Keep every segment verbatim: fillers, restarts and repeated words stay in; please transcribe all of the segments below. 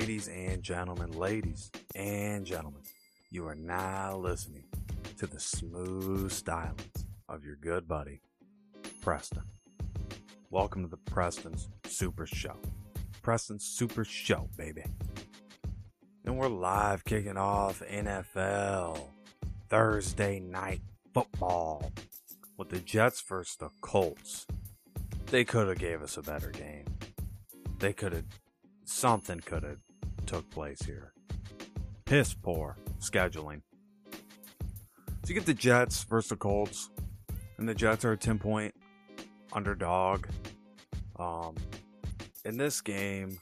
Ladies and gentlemen, ladies and gentlemen, you are now listening to the smooth stylings of your good buddy, Preston. Welcome to the Preston's Super Show. Preston's Super Show, baby. And we're live kicking off N F L Thursday night football with the Jets versus the Colts. They could have gave us a better game. They could have... Something could have took place here. Piss poor scheduling. So you get the Jets versus the Colts, and the Jets are a ten-point underdog. Um, in this game,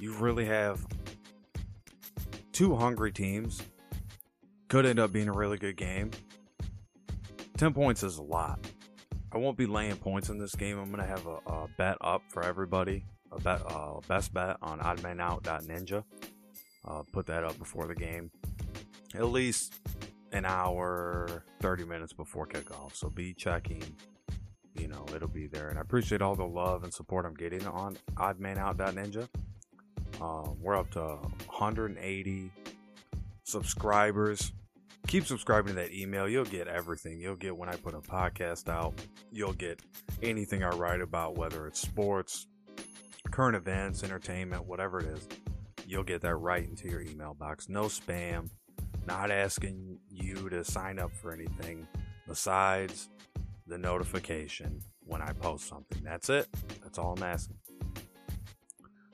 you really have two hungry teams. Could end up being a really good game. Ten points is a lot. I won't be laying points in this game. I'm going to have a, a bet up for everybody. A bet, uh, best bet on odd man out dot ninja. Uh, put that up before the game, at least an hour, thirty minutes before kickoff. So be checking. You know, it'll be there. And I appreciate all the love and support I'm getting on odd man out dot ninja. Um, we're up to one hundred eighty subscribers. Keep subscribing to that email. You'll get everything. You'll get when I put a podcast out. You'll get anything I write about, whether it's sports, current events, entertainment, whatever it is. You'll get that right into your email box. No spam, not asking you to sign up for anything besides the notification when I post something. That's it. That's all I'm asking.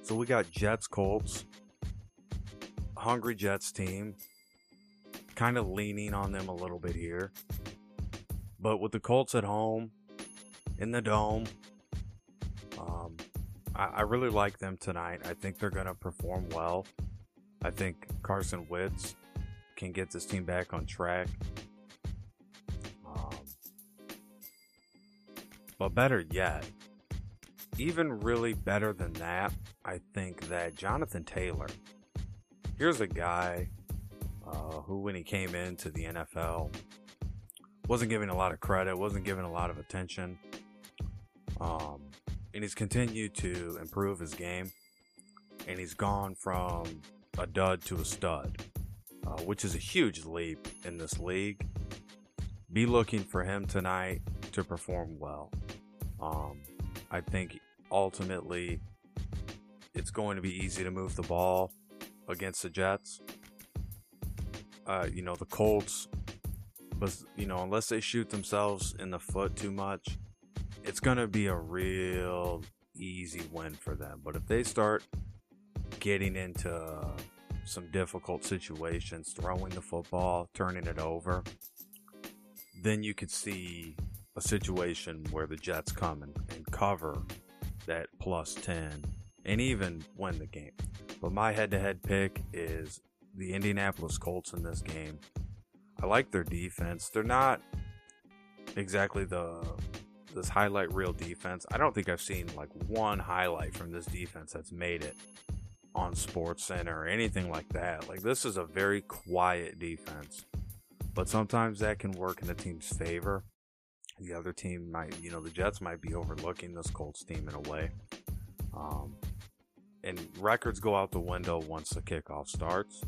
So we got Jets, Colts, hungry Jets team, kind of leaning on them a little bit here. But with the Colts at home, in the dome, um, I really like them tonight. I think they're going to perform well. I think Carson Wentz can get this team back on track. Um, but better yet, even really better than that, I think that Jonathan Taylor, here's a guy uh, who, when he came into the N F L, wasn't given a lot of credit, wasn't given a lot of attention. Um... And he's continued to improve his game. And he's gone from a dud to a stud, uh, which is a huge leap in this league. Be looking for him tonight to perform well. Um, I think ultimately it's going to be easy to move the ball against the Jets. Uh, you know, the Colts, but, you know, unless they shoot themselves in the foot too much, it's going to be a real easy win for them. But if they start getting into some difficult situations, throwing the football, turning it over, then you could see a situation where the Jets come and, and cover that plus ten and even win the game. But my head-to-head pick is the Indianapolis Colts in this game. I like their defense. They're not exactly the... this highlight reel defense. I don't think I've seen like one highlight from this defense that's made it on SportsCenter or anything like that. Like, this is a very quiet defense, but sometimes that can work in the team's favor. The other team might, you know, the Jets might be overlooking this Colts team in a way. Um, and records go out the window once the kickoff starts.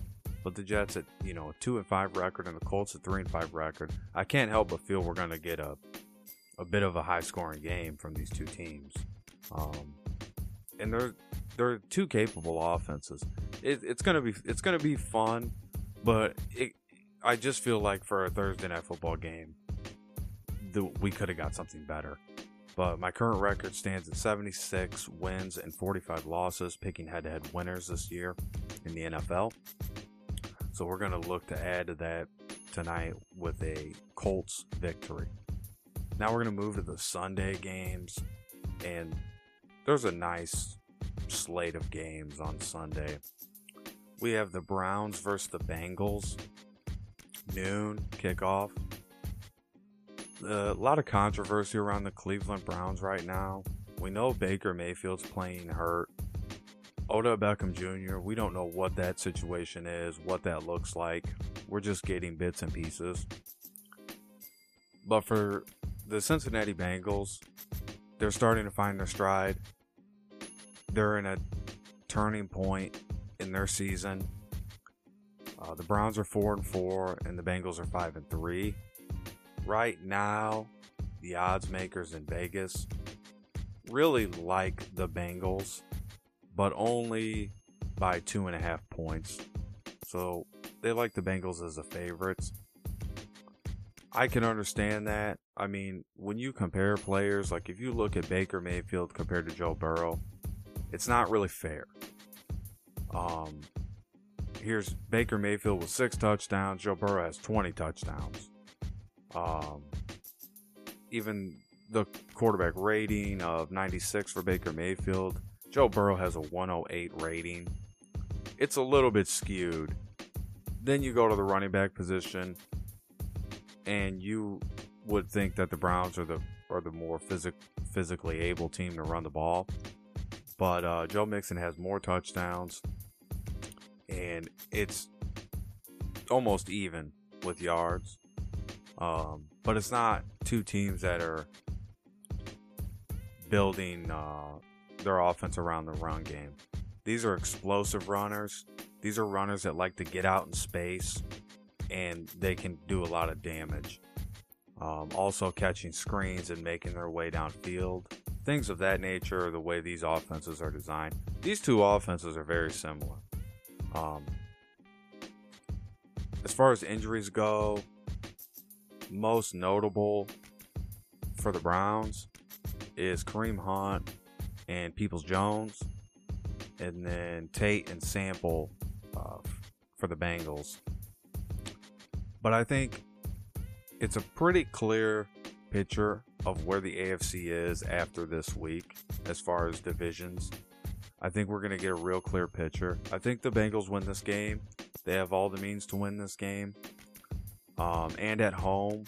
But the Jets at, you know, a two and five record and the Colts at three and five record. I can't help but feel we're going to get a a bit of a high-scoring game from these two teams. Um, and they're they're two capable offenses. It, it's gonna be it's gonna be fun, but it, I just feel like for a Thursday night football game, the, we could have got something better. But my current record stands at seventy-six wins and forty-five losses, picking head-to-head winners this year in the N F L. So we're gonna look to add to that tonight with a Colts victory. Now we're going to move to the Sunday games, and there's a nice slate of games on Sunday. We have the Browns versus the Bengals, noon kickoff. A lot of controversy around the Cleveland Browns right now. We know Baker Mayfield's playing hurt. Odell Beckham Junior, we don't know what that situation is, what that looks like. We're just getting bits and pieces. But for the Cincinnati Bengals, they're starting to find their stride. They're in a turning point in their season. Uh, the Browns are four and four, and the Bengals are five and three. Right now, the odds makers in Vegas really like the Bengals, but only by two and a half points. So they like the Bengals as the favorites. I can understand that. I mean, when you compare players, like if you look at Baker Mayfield compared to Joe Burrow, it's not really fair. Um, here's Baker Mayfield with six touchdowns. Joe Burrow has twenty touchdowns. Um, even the quarterback rating of ninety-six for Baker Mayfield, Joe Burrow has a one oh eight rating. It's a little bit skewed. Then you go to the running back position, and you would think that the Browns are the are the more physic, physically able team to run the ball. But uh, Joe Mixon has more touchdowns, and it's almost even with yards. Um, but it's not two teams that are building uh, their offense around the run game. These are explosive runners. These are runners that like to get out in space, and they can do a lot of damage. Um, also catching screens and making their way downfield. Things of that nature are the way these offenses are designed. These two offenses are very similar. Um, as far as injuries go, most notable for the Browns is Kareem Hunt and Peoples Jones, and then Tate and Sample uh, for the Bengals. But I think it's a pretty clear picture of where the A F C is after this week as far as divisions. I think we're going to get a real clear picture. I think the Bengals win this game. They have all the means to win this game. Um, and at home,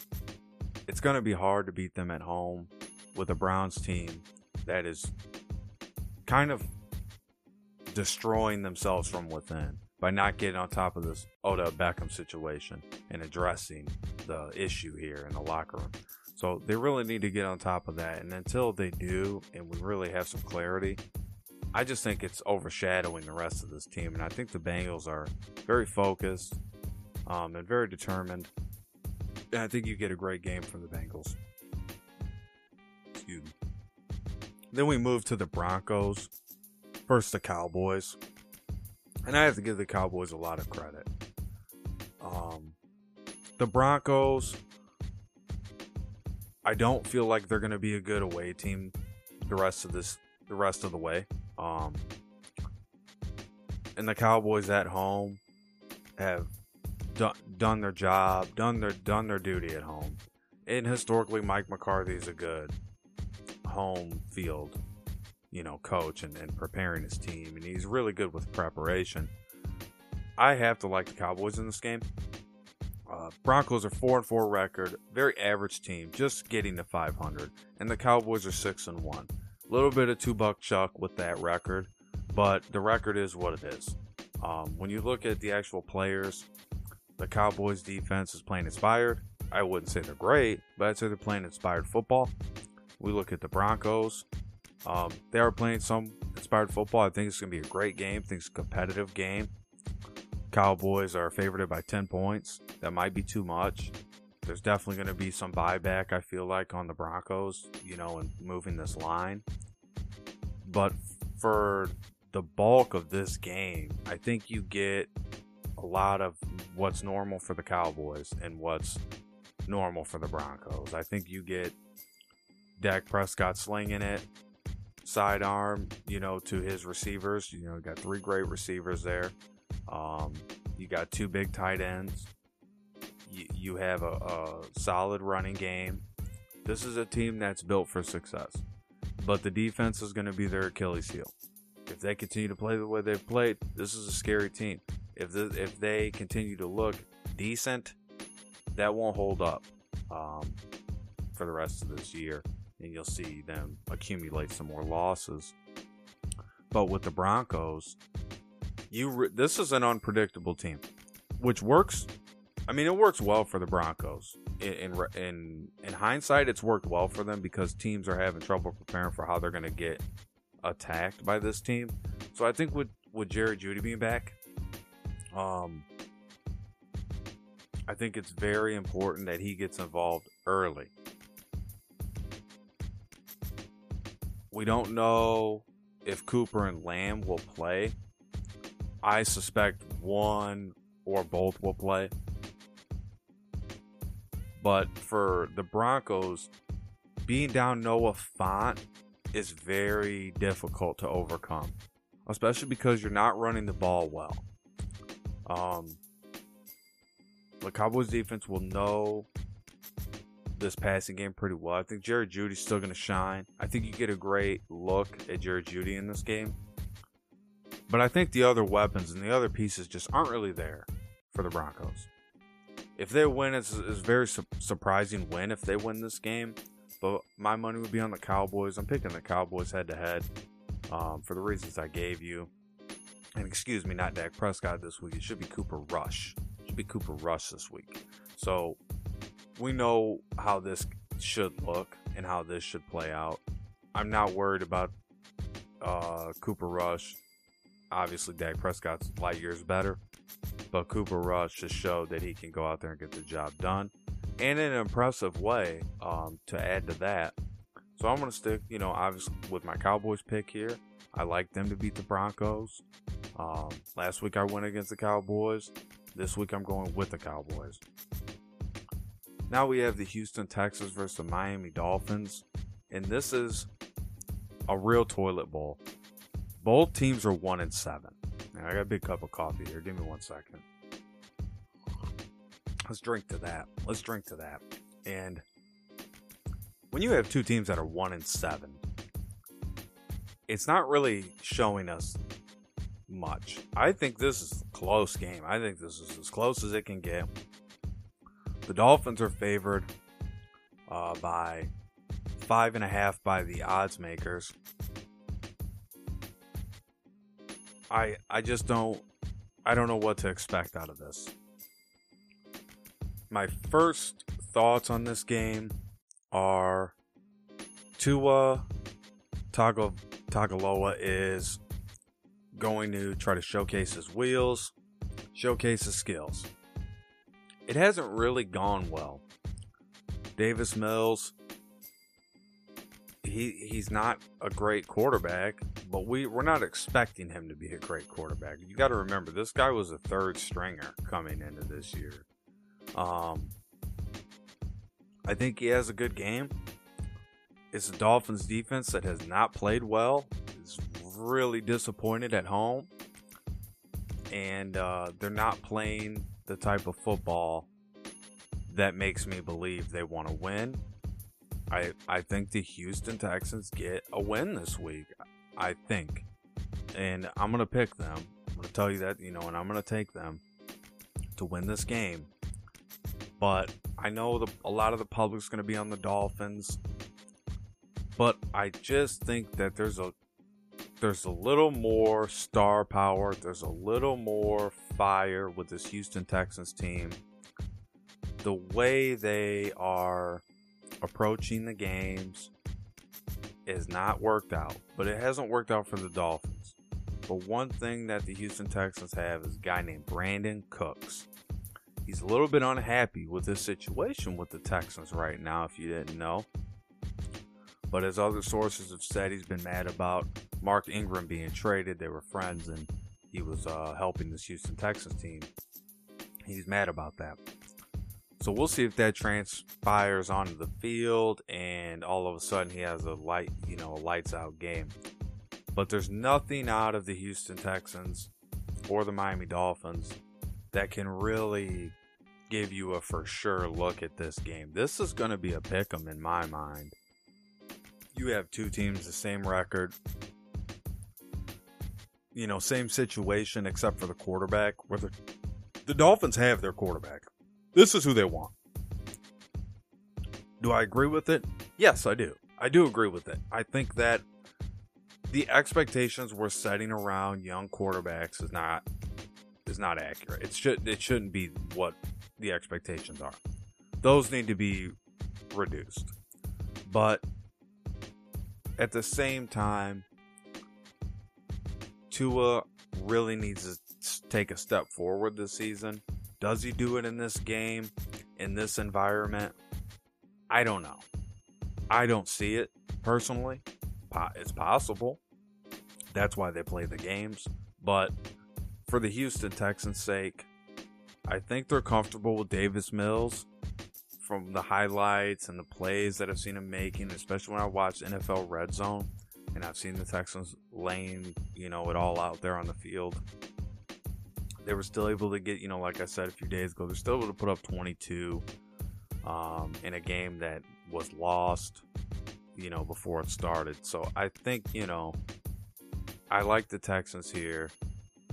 it's going to be hard to beat them at home with a Browns team that is kind of destroying themselves from within by not getting on top of this Odell Beckham situation and addressing the issue here in the locker room. So they really need to get on top of that. And until they do, and we really have some clarity, I just think it's overshadowing the rest of this team. And I think the Bengals are very focused um, and very determined. And I think you get a great game from the Bengals. Excuse me. Then we move to the Broncos. First, the Cowboys. And I have to give the Cowboys a lot of credit. Um, the Broncos, I don't feel like they're going to be a good away team the rest of this, the rest of the way. Um, and the Cowboys at home have done, done their job, done their done their duty at home. And historically, Mike McCarthy's a good home field, you know, coach and, and preparing his team, and he's really good with preparation. I have to like the Cowboys in this game. Uh, Broncos are four and four record, very average team, just getting to five hundred, and the Cowboys are six and one. A little bit of two buck chuck with that record, but the record is what it is. Um, when you look at the actual players, the Cowboys defense is playing inspired. I wouldn't say they're great, but I'd say they're playing inspired football. We look at the Broncos. Um, they are playing some inspired football. I think it's going to be a great game. I think it's a competitive game. Cowboys are favored by ten points. That might be too much. There's definitely going to be some buyback, I feel like, on the Broncos, you know, and moving this line. But for the bulk of this game, I think you get a lot of what's normal for the Cowboys and what's normal for the Broncos. I think you get Dak Prescott slinging it, sidearm, you know, to his receivers. You know, you got three great receivers there. Um, you got two big tight ends. You, you have a, a solid running game. This is a team that's built for success. But the defense is going to be their Achilles heel. If they continue to play the way they've played, this is a scary team. If the, if they continue to look decent, that won't hold up um, for the rest of this year. And you'll see them accumulate some more losses. But with the Broncos, you re- this is an unpredictable team, which works. I mean, it works well for the Broncos. In, in in in hindsight, it's worked well for them because teams are having trouble preparing for how they're going to get attacked by this team. So I think with with Jerry Jeudy being back, um, I think it's very important that he gets involved early. We don't know if Cooper and Lamb will play. I suspect one or both will play. But for the Broncos, being down Noah Fant is very difficult to overcome, especially because you're not running the ball well. Um, the Cowboys defense will know this passing game pretty well. I think Jerry Jeudy's still going to shine. I think you get a great look at Jerry Jeudy in this game. But I think the other weapons and the other pieces just aren't really there for the Broncos. If they win, it's, it's a very su- surprising win if they win this game. But my money would be on the Cowboys. I'm picking the Cowboys head-to-head um, for the reasons I gave you. And excuse me, not Dak Prescott this week. It should be Cooper Rush. It should be Cooper Rush this week. So we know how this should look and how this should play out. I'm not worried about uh, Cooper Rush. Obviously, Dak Prescott's light years better. But Cooper Rush just showed that he can go out there and get the job done in an impressive way, um, to add to that. So I'm going to stick, you know, obviously with my Cowboys pick here. I like them to beat the Broncos. Um, last week I went against the Cowboys. This week I'm going with the Cowboys. Now we have the Houston Texans versus the Miami Dolphins. And this is a real toilet bowl. Both teams are one and seven. Now, I got a big cup of coffee here. Give me one second. Let's drink to that. Let's drink to that. And when you have two teams that are one and seven, it's not really showing us much. I think this is a close game. I think this is as close as it can get. The Dolphins are favored uh, by five and a half by the odds makers. I, I just don't, I don't know what to expect out of this. My first thoughts on this game are Tua Tagovailoa is going to try to showcase his wheels, showcase his skills. It hasn't really gone well. Davis Mills, he he's not a great quarterback. But we, we're not expecting him to be a great quarterback. You got to remember, this guy was a third stringer coming into this year. Um, I think he has a good game. It's the Dolphins defense that has not played well. It's really disappointed at home. And uh, they're not playing the type of football that makes me believe they want to win. I, I think the Houston Texans get a win this week. I think. And I'm going to pick them. I'm going to tell you that, you know, and I'm going to take them to win this game. But I know the, a lot of the public's going to be on the Dolphins. But I just think that there's a there's a little more star power. There's a little more fire with this Houston Texans team. The way they are approaching the games is not worked out, but it hasn't worked out for the Dolphins. But one thing that the Houston Texans have is a guy named Brandon Cooks. He's a little bit unhappy with this situation with the Texans right now, if you didn't know. But as other sources have said, he's been mad about Mark Ingram being traded. They were friends, and he was uh, helping this Houston Texans team. He's mad about that. So we'll see if that transpires onto the field and all of a sudden he has a light, you know, a lights out game. But there's nothing out of the Houston Texans or the Miami Dolphins that can really give you a for sure look at this game. This is going to be a pick 'em in my mind. You have two teams, the same record, you know, same situation except for the quarterback. Where the, the Dolphins have their quarterback. This is who they want. Do I agree with it? Yes, I do. I do agree with it. I think that the expectations we're setting around young quarterbacks is not is not accurate. It should it shouldn't be what the expectations are. Those need to be reduced. But at the same time, Tua really needs to take a step forward this season. Does he do it in this game, in this environment? I don't know. I don't see it personally. It's possible. That's why they play the games. But for the Houston Texans' sake, I think they're comfortable with Davis Mills from the highlights and the plays that I've seen him making, especially when I watch N F L Red Zone. And I've seen the Texans laying, you know, it all out there on the field. They were still able to get, you know, like I said a few days ago, they're still able to put up twenty-two um, in a game that was lost, you know, before it started. So I think, you know, I like the Texans here.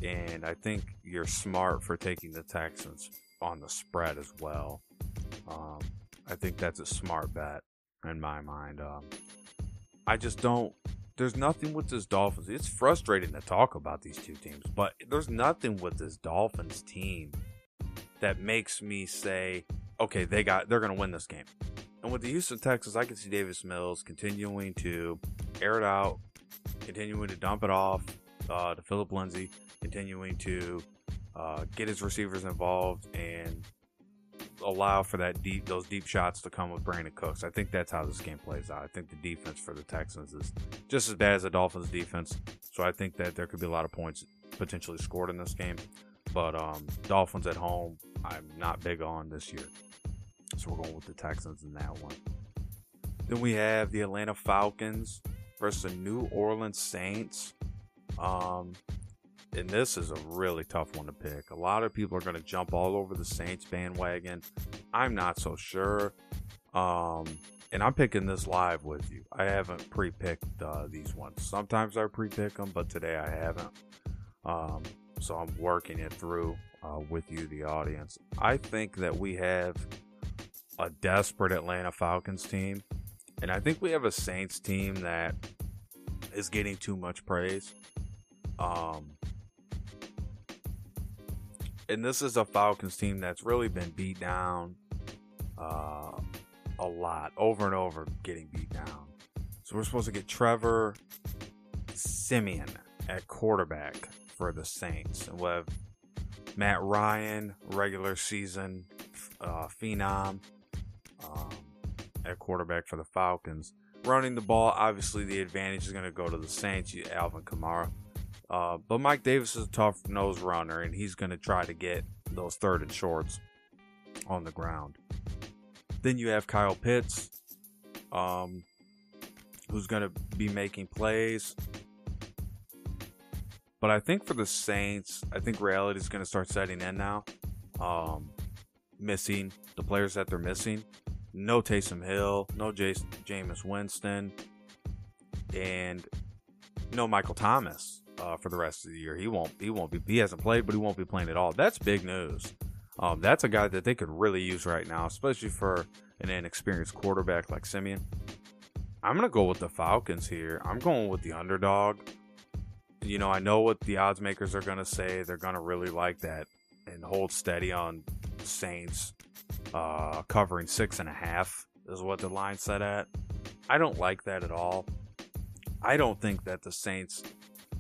And I think you're smart for taking the Texans on the spread as well. Um, I think that's a smart bet in my mind. Um, I just don't. There's nothing with this Dolphins. It's frustrating to talk about these two teams, but there's nothing with this Dolphins team that makes me say, okay, they got, they're going to win this game. And with the Houston Texans, I can see Davis Mills continuing to air it out, continuing to dump it off uh, to Phillip Lindsay, continuing to uh, get his receivers involved and allow for that deep, those deep shots to come with Brandon Cooks. I think that's how this game plays out. I think the defense for the Texans is just as bad as the Dolphins' defense, so I think that there could be a lot of points potentially scored in this game. But um, Dolphins at home, I'm not big on this year, so we're going with the Texans in that one. Then we have the Atlanta Falcons versus the New Orleans Saints. Um, And this is a really tough one to pick. A lot of people are going to jump all over the Saints bandwagon. I'm not so sure. Um, and I'm picking this live with you. I haven't pre-picked uh, these ones. Sometimes I pre-pick them, but today I haven't. Um, so I'm working it through uh, with you, the audience. I think that we have a desperate Atlanta Falcons team. And I think we have a Saints team that is getting too much praise. Um... And this is a Falcons team that's really been beat down uh, a lot, over and over getting beat down. So we're supposed to get Trevor Siemian at quarterback for the Saints. And we'll have Matt Ryan, regular season uh, phenom, um, at quarterback for the Falcons. Running the ball, obviously the advantage is going to go to the Saints, Alvin Kamara. Uh, but Mike Davis is a tough nose runner, and he's going to try to get those third and shorts on the ground. Then you have Kyle Pitts, um, who's going to be making plays. But I think for the Saints, I think reality is going to start setting in now. Um, missing the players that they're missing. No Taysom Hill, no Jace, Jameis Winston, and no Michael Thomas. Uh, for the rest of the year, he won't. He won't be. He hasn't played, but he won't be playing at all. That's big news. Um, that's a guy that they could really use right now, especially for an inexperienced quarterback like Siemian. I'm gonna go with the Falcons here. I'm going with the underdog. You know, I know what the odds makers are gonna say. They're gonna really like that and hold steady on Saints uh, covering six and a half is what the line set at. I don't like that at all. I don't think that the Saints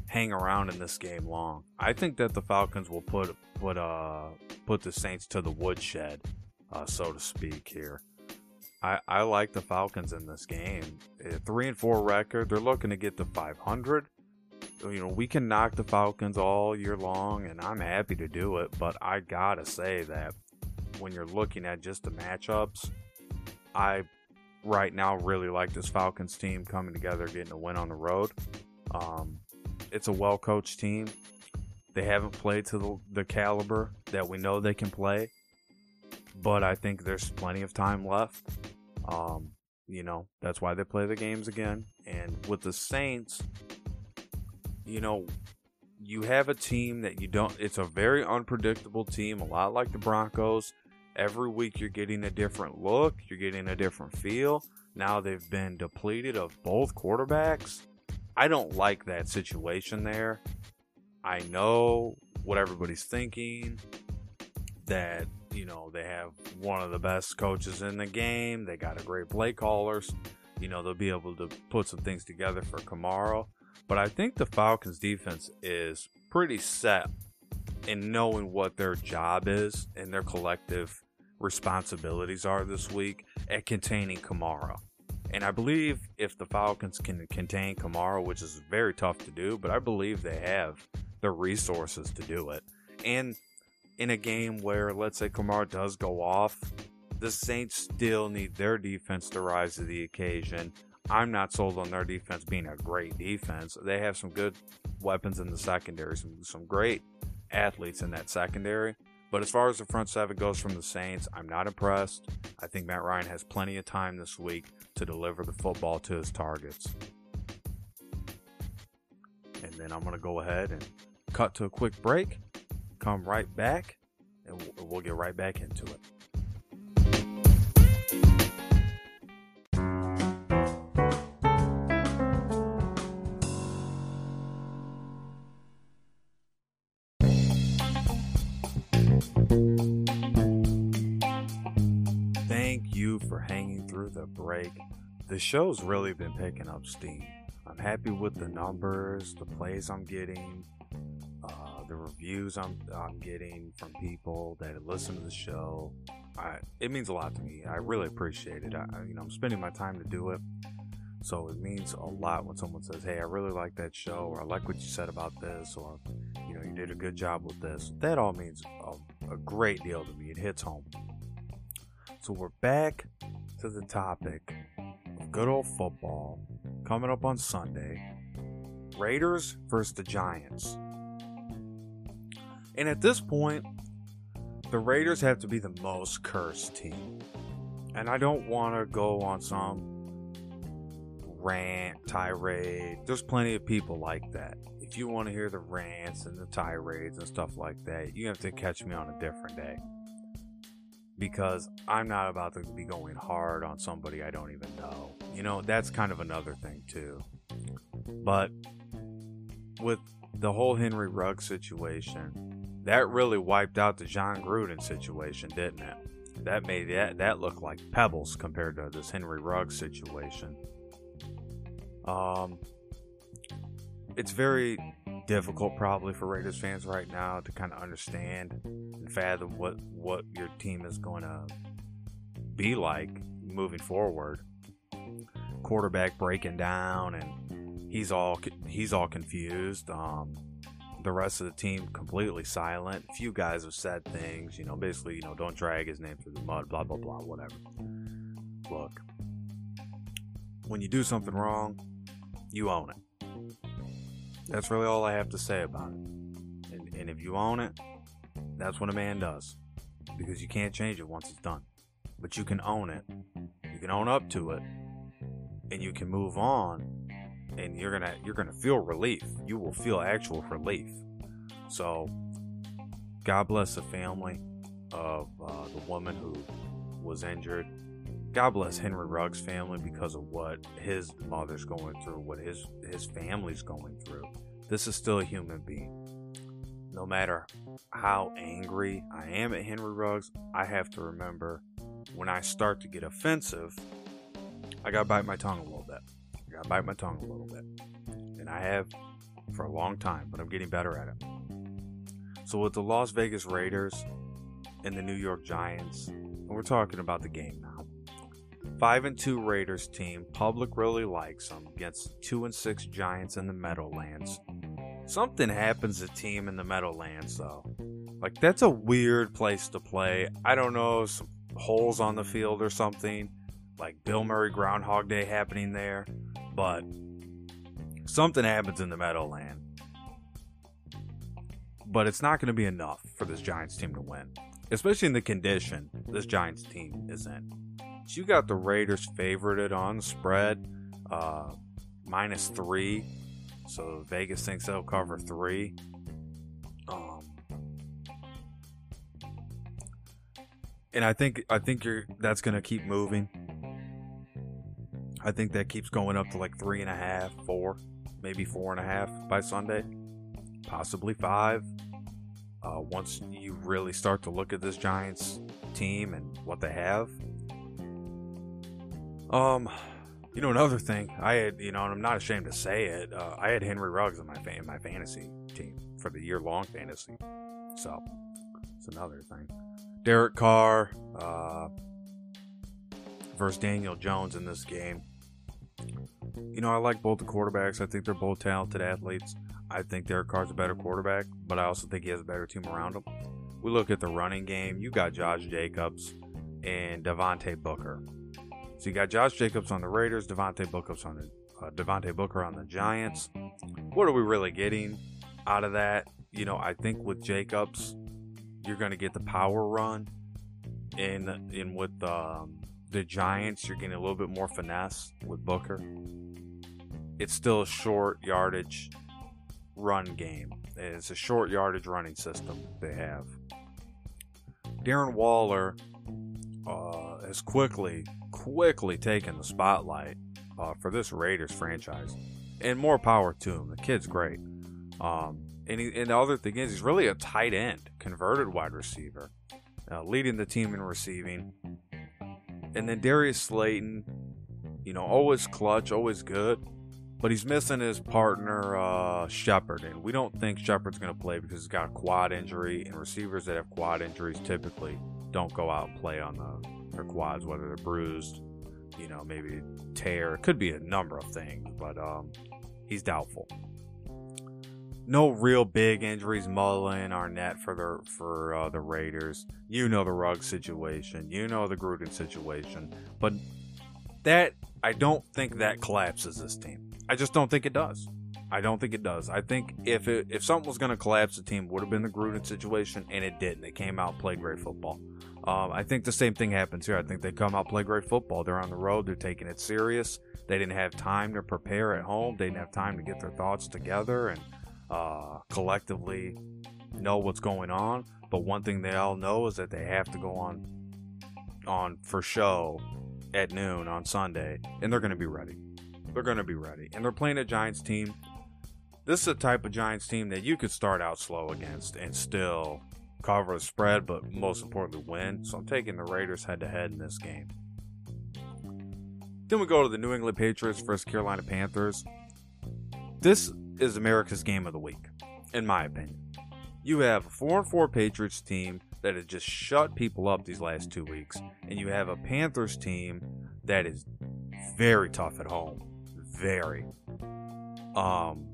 hang around in this game long. I think that the Falcons will put put uh put the Saints to the woodshed, uh, so to speak. Here, I I like the Falcons in this game. A three and four record. They're looking to get to five hundred. You know, we can knock the Falcons all year long, and I'm happy to do it. But I gotta say that when you're looking at just the matchups, I right now really like this Falcons team coming together, getting a win on the road. Um. It's a well-coached team. They haven't played to the, the caliber that we know they can play, but I think there's plenty of time left. Um, you know, that's why they play the games again. And with the Saints, you know, you have a team that you don't, it's a very unpredictable team, a lot like the Broncos. Every week you're getting a different look. You're getting a different feel. Now they've been depleted of both quarterbacks. I don't like that situation there. I know what everybody's thinking, that, you know, they have one of the best coaches in the game. They got a great play callers. You know, they'll be able to put some things together for Kamara. But I think the Falcons defense is pretty set in knowing what their job is and their collective responsibilities are this week at containing Kamara. And I believe if the Falcons can contain Kamara, which is very tough to do, but I believe they have the resources to do it. And in a game where, let's say, Kamara does go off, the Saints still need their defense to rise to the occasion. I'm not sold on their defense being a great defense. They have some good weapons in the secondary, some, some great athletes in that secondary. But as far as the front seven goes from the Saints, I'm not impressed. I think Matt Ryan has plenty of time this week to deliver the football to his targets. And then I'm going to go ahead and cut to a quick break, come right back, and we'll get right back into it. Through the break, the show's really been picking up steam. I'm happy with the numbers, the plays I'm getting, uh, the reviews I'm, I'm getting from people that listen to the show. I, it means a lot to me. I really appreciate it. I, you know, I'm spending my time to do it, so it means a lot when someone says, "Hey, I really like that show," or "I like what you said about this," or "You know, you did a good job with this." That all means a, a great deal to me. It hits home. So we're back to the topic of good old football coming up on Sunday. Raiders versus the Giants. And at this point, the Raiders have to be the most cursed team. And I don't want to go on some rant, tirade. There's plenty of people like that. If you want to hear the rants and the tirades and stuff like that, you have to catch me on a different day. Because I'm not about to be going hard on somebody I don't even know. You know, that's kind of another thing too. But with the whole Henry Ruggs situation, that really wiped out the John Gruden situation, didn't it? That made that, that look like pebbles compared to this Henry Ruggs situation. Um, it's very difficult probably for Raiders fans right now to kind of understand and fathom what what your team is going to be like moving forward. Quarterback breaking down and he's all he's all confused. Um, the rest of the team completely silent. A few guys have said things, you know, basically, you know, don't drag his name through the mud, blah blah blah, whatever. Look, when you do something wrong, you own it. That's really all I have to say about it. And, and if you own it, that's what a man does. Because you can't change it once it's done. But you can own it. You can own up to it. And you can move on. And you're gonna you're gonna feel relief. You will feel actual relief. So, God bless the family of uh, the woman who was injured. God bless Henry Ruggs' family because of what his mother's going through, what his, his family's going through. This is still a human being. No matter how angry I am at Henry Ruggs, I have to remember when I start to get offensive, I gotta bite my tongue a little bit. I gotta bite my tongue a little bit. And I have for a long time, but I'm getting better at it. So with the Las Vegas Raiders and the New York Giants, and we're talking about the game now. five and two Raiders team, public really likes them, against two and six Giants in the Meadowlands. Something happens to team in the Meadowlands, though. Like, that's a weird place to play. I don't know, some holes on the field or something. Like, Bill Murray Groundhog Day happening there. But something happens in the Meadowland. But it's not going to be enough for this Giants team to win. Especially in the condition this Giants team is in. You got the Raiders favorited on the spread, uh, minus three. So Vegas thinks they'll cover three. Um, and I think I think you're that's gonna keep moving. I think that keeps going up to like three and a half, four, maybe four and a half by Sunday, possibly five. Uh, once you really start to look at this Giants team and what they have. Um, You know, another thing, I had, you know, and I'm not ashamed to say it, uh, I had Henry Ruggs in my fan, my fantasy team for the year-long fantasy. So, it's another thing. Derek Carr uh, versus Daniel Jones in this game. You know, I like both the quarterbacks. I think they're both talented athletes. I think Derek Carr's a better quarterback, but I also think he has a better team around him. We look at the running game. You got Josh Jacobs and Devontae Booker. So you got Josh Jacobs on the Raiders, Devontae Booker's on the uh, Devontae Booker on the Giants. What are we really getting out of that? You know, I think with Jacobs, you're going to get the power run, and and with um, the Giants, you're getting a little bit more finesse with Booker. It's still a short yardage run game. It's a short yardage running system they have. Darren Waller uh, has quickly. quickly taking the spotlight uh, for this Raiders franchise, and more power to him. The kid's great. Um, and, he, and the other thing is, he's really a tight end, converted wide receiver, uh, leading the team in receiving. And then Darius Slayton, you know, always clutch, always good, but he's missing his partner uh, Shepard, and we don't think Shepard's going to play because he's got a quad injury, and receivers that have quad injuries typically don't go out and play on the their quads, whether they're bruised, you know, maybe tear. It could be a number of things, but um, he's doubtful. No real big injuries. Mullen, Arnett for the for uh, the Raiders. You know the Ruggs situation. You know the Gruden situation. But that, I don't think that collapses this team. I just don't think it does. I don't think it does. I think if it, if something was going to collapse the team, it would have been the Gruden situation, and it didn't. They came out and played great football. Um, I think the same thing happens here. I think they come out and play great football. They're on the road. They're taking it serious. They didn't have time to prepare at home. They didn't have time to get their thoughts together and uh, collectively know what's going on. But one thing they all know is that they have to go on, on for show at noon on Sunday, and they're going to be ready. They're going to be ready. And they're playing a Giants team. This is a type of Giants team that you could start out slow against and still cover the spread, but most importantly win. So I'm taking the Raiders head-to-head in this game. Then we go to the New England Patriots versus Carolina Panthers. This is America's game of the week, in my opinion. You have a four and four Patriots team that has just shut people up these last two weeks, and you have a Panthers team that is very tough at home. Very. Um,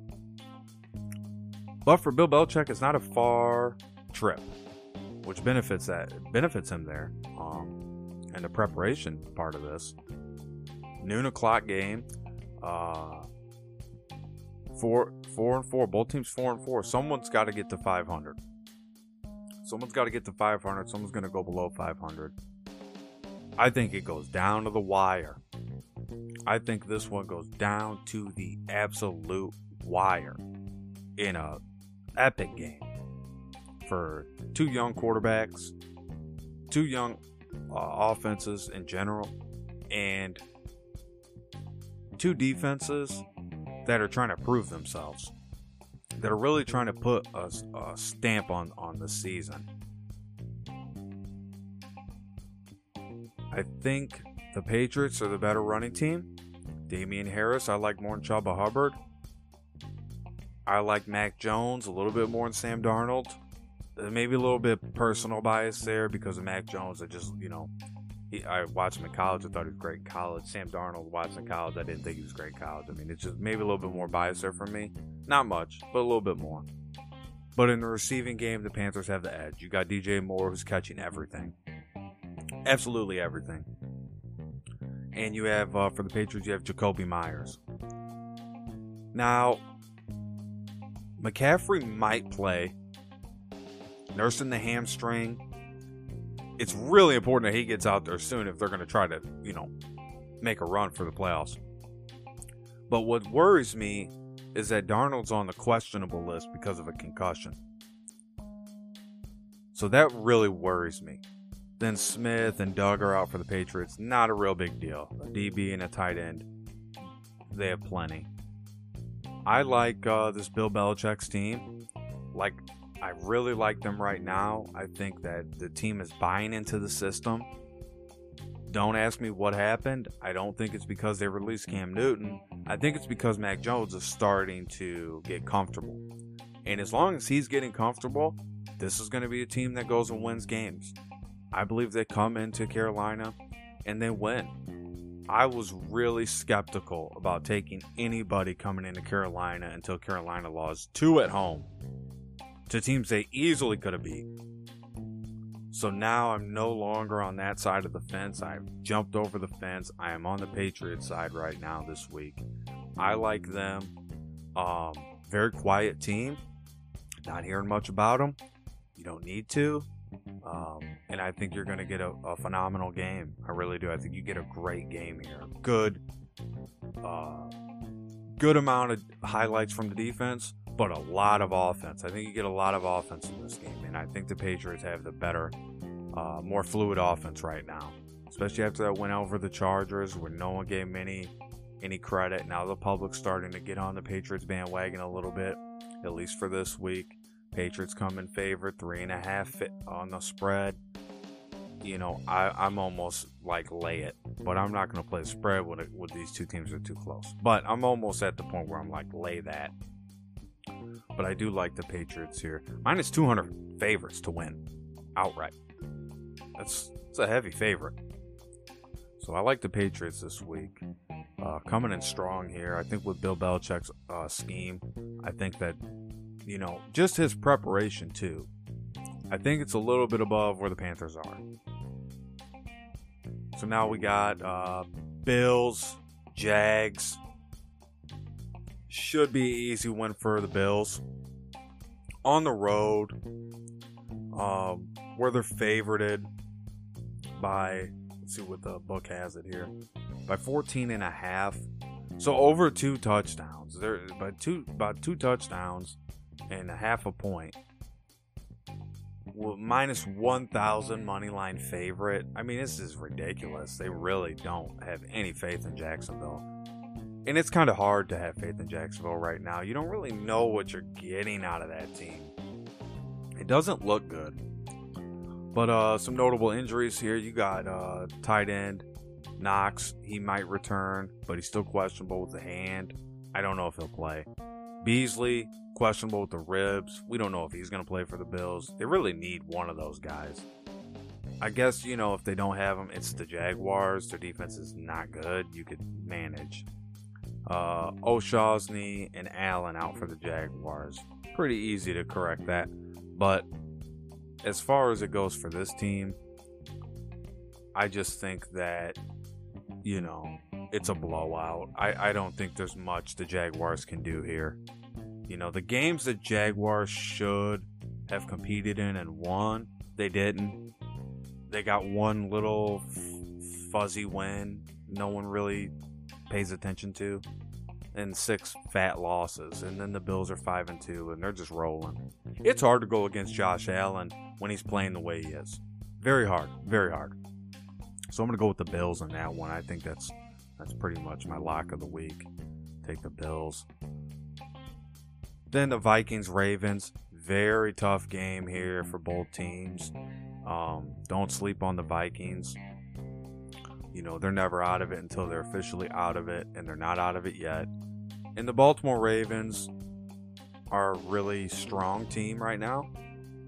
but for Bill Belichick, it's not a far trip, which benefits that benefits him there. Um, and the preparation part of this. Noon o'clock game. Uh, four, four and four. Both teams four and four. Someone's got to get to five hundred. Someone's got to get to five hundred. Someone's going to go below five hundred. I think it goes down to the wire. I think this one goes down to the absolute wire in a epic game for two young quarterbacks, two young uh, offenses in general, and two defenses that are trying to prove themselves, that are really trying to put a, a stamp on, on the season. I think the Patriots are the better running team. Damian Harris, I like more than Chubba Hubbard. I like Mac Jones a little bit more than Sam Darnold. Maybe a little bit personal bias there because of Mac Jones. I just, you know, he, I watched him in college. I thought he was great in college. Sam Darnold watched in college. I didn't think he was great in college. I mean, it's just maybe a little bit more bias there for me. Not much, but a little bit more. But in the receiving game, the Panthers have the edge. You got D J Moore, who's catching everything. Absolutely everything. And you have, uh, for the Patriots, you have Jacoby Myers. Now, McCaffrey might play. Nursing the hamstring. It's really important that he gets out there soon if they're going to try to, you know, make a run for the playoffs. But what worries me is that Darnold's on the questionable list because of a concussion. So that really worries me. Then Smith and Doug are out for the Patriots. Not a real big deal. A D B and a tight end. They have plenty. I like uh, this Bill Belichick's team. Like, I really like them right now. I think that the team is buying into the system. don't ask me what happened. I don't think it's because they released Cam Newton. I think it's because Mac Jones is starting to get comfortable. And as long as he's getting comfortable, this is going to be a team that goes and wins games. I believe they come into Carolina and they win. I was really skeptical about taking anybody coming into Carolina until Carolina lost two at home to teams they easily could have beat. So now I'm no longer on that side of the fence. I've jumped over the fence. I am on the Patriots side right now this week. I like them. Um, very quiet team. Not hearing much about them. You don't need to. Um, and I think you're going to get a, a phenomenal game. I really do. I think you get a great game here. Good, uh, good amount of highlights from the defense, but a lot of offense. I think you get a lot of offense in this game, and I think the Patriots have the better, uh, more fluid offense right now, especially after that win over the Chargers where no one gave them any, any credit. Now the public's starting to get on the Patriots bandwagon a little bit, at least for this week. Patriots come in favor, three and a half on the spread. You know, I, I'm almost like lay it, but I'm not going to play the spread when, it, when these two teams are too close. But I'm almost at the point where I'm like, lay that. But I do like the Patriots here. Minus two hundred favorites to win outright. That's, that's a heavy favorite. So I like the Patriots this week. Uh, coming in strong here. I think with Bill Belichick's uh, scheme, I think that, you know, just his preparation too. I think it's a little bit above where the Panthers are. So now we got uh, Bills, Jags. Should be an easy win for the Bills. On the road, um, where they're favorited by, let's see what the book has it here, by fourteen and a half. So over two touchdowns. They're by two, about two touchdowns and a half a point. Well, minus one thousand money line favorite. I mean, this is ridiculous. They really don't have any faith in Jacksonville. And it's kind of hard to have faith in Jacksonville right now. You don't really know what you're getting out of that team. It doesn't look good. But uh, some notable injuries here. You got uh, tight end Knox. He might return, but he's still questionable with the hand. I don't know if he'll play. Beasley, questionable with the ribs. We don't know if he's going to play for the Bills. They really need one of those guys. I guess, you know, if they don't have him, it's the Jaguars. Their defense is not good. You could manage. Uh, O'Shaughnessy and Allen out for the Jaguars. Pretty easy to correct that. But as far as it goes for this team, I just think that, you know, it's a blowout. I, I don't think there's much the Jaguars can do here. You know, the games that Jaguars should have competed in and won, they didn't. They got one little f- fuzzy win. No one really pays attention to, and six fat losses, and then the Bills are five and two and they're just rolling. It's hard to go against Josh Allen when he's playing the way he is. Very hard, very hard. So I'm gonna go with the Bills on that one. I think that's that's pretty much my lock of the week. Take the Bills. Then the Vikings, Ravens, very tough game here for both teams. Um, don't sleep on the Vikings. You know, they're never out of it until they're officially out of it, and they're not out of it yet. And the Baltimore Ravens are a really strong team right now.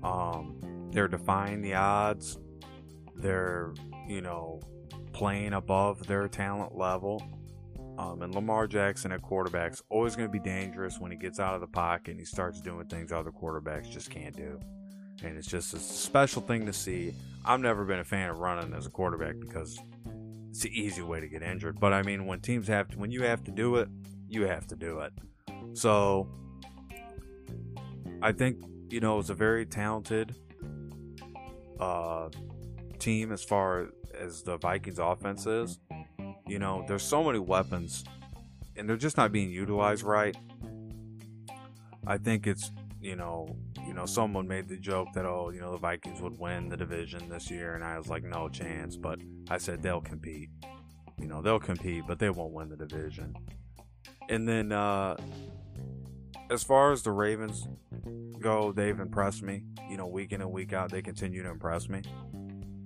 Um, they're defying the odds. They're, you know, playing above their talent level. Um, and Lamar Jackson at quarterback's always going to be dangerous when he gets out of the pocket and he starts doing things other quarterbacks just can't do. And it's just a special thing to see. I've never been a fan of running as a quarterback because it's an easy way to get injured. But I mean, when teams have to, when you have to do it, you have to do it. So I think, you know, it's a very talented uh, team as far as the Vikings offense is. You know, there's so many weapons and they're just not being utilized right. I think it's, you know, you know, someone made the joke that, oh, you know, the Vikings would win the division this year, and I was like, no chance. But I said they'll compete. You know, they'll compete, but they won't win the division. And then uh, as far as the Ravens go, they've impressed me. You know, week in and week out, they continue to impress me.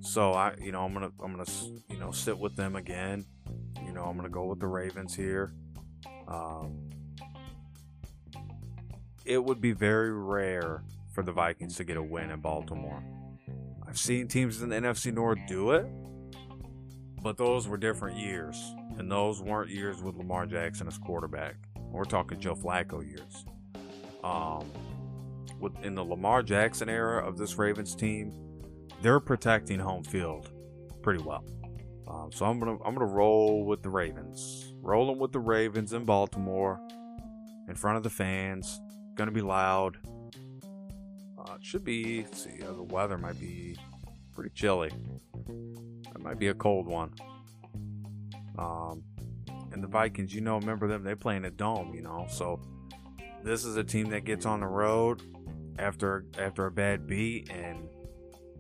So I, you know, I'm gonna, I'm gonna, you know, sit with them again. You know, I'm gonna go with the Ravens here. Um, it would be very rare for the Vikings to get a win in Baltimore. I've seen teams in the N F C North do it, but those were different years, and those weren't years with Lamar Jackson as quarterback. We're talking Joe Flacco years. Um, with, in the Lamar Jackson era of this Ravens team, they're protecting home field pretty well. Um, so I'm gonna I'm gonna roll with the Ravens, rolling with the Ravens in Baltimore, in front of the fans. Gonna be loud. Uh, it should be. Let's see, uh, the weather might be pretty chilly. It might be a cold one. Um, and the Vikings, you know, remember them? They play in a dome, you know. So this is a team that gets on the road after after a bad beat, and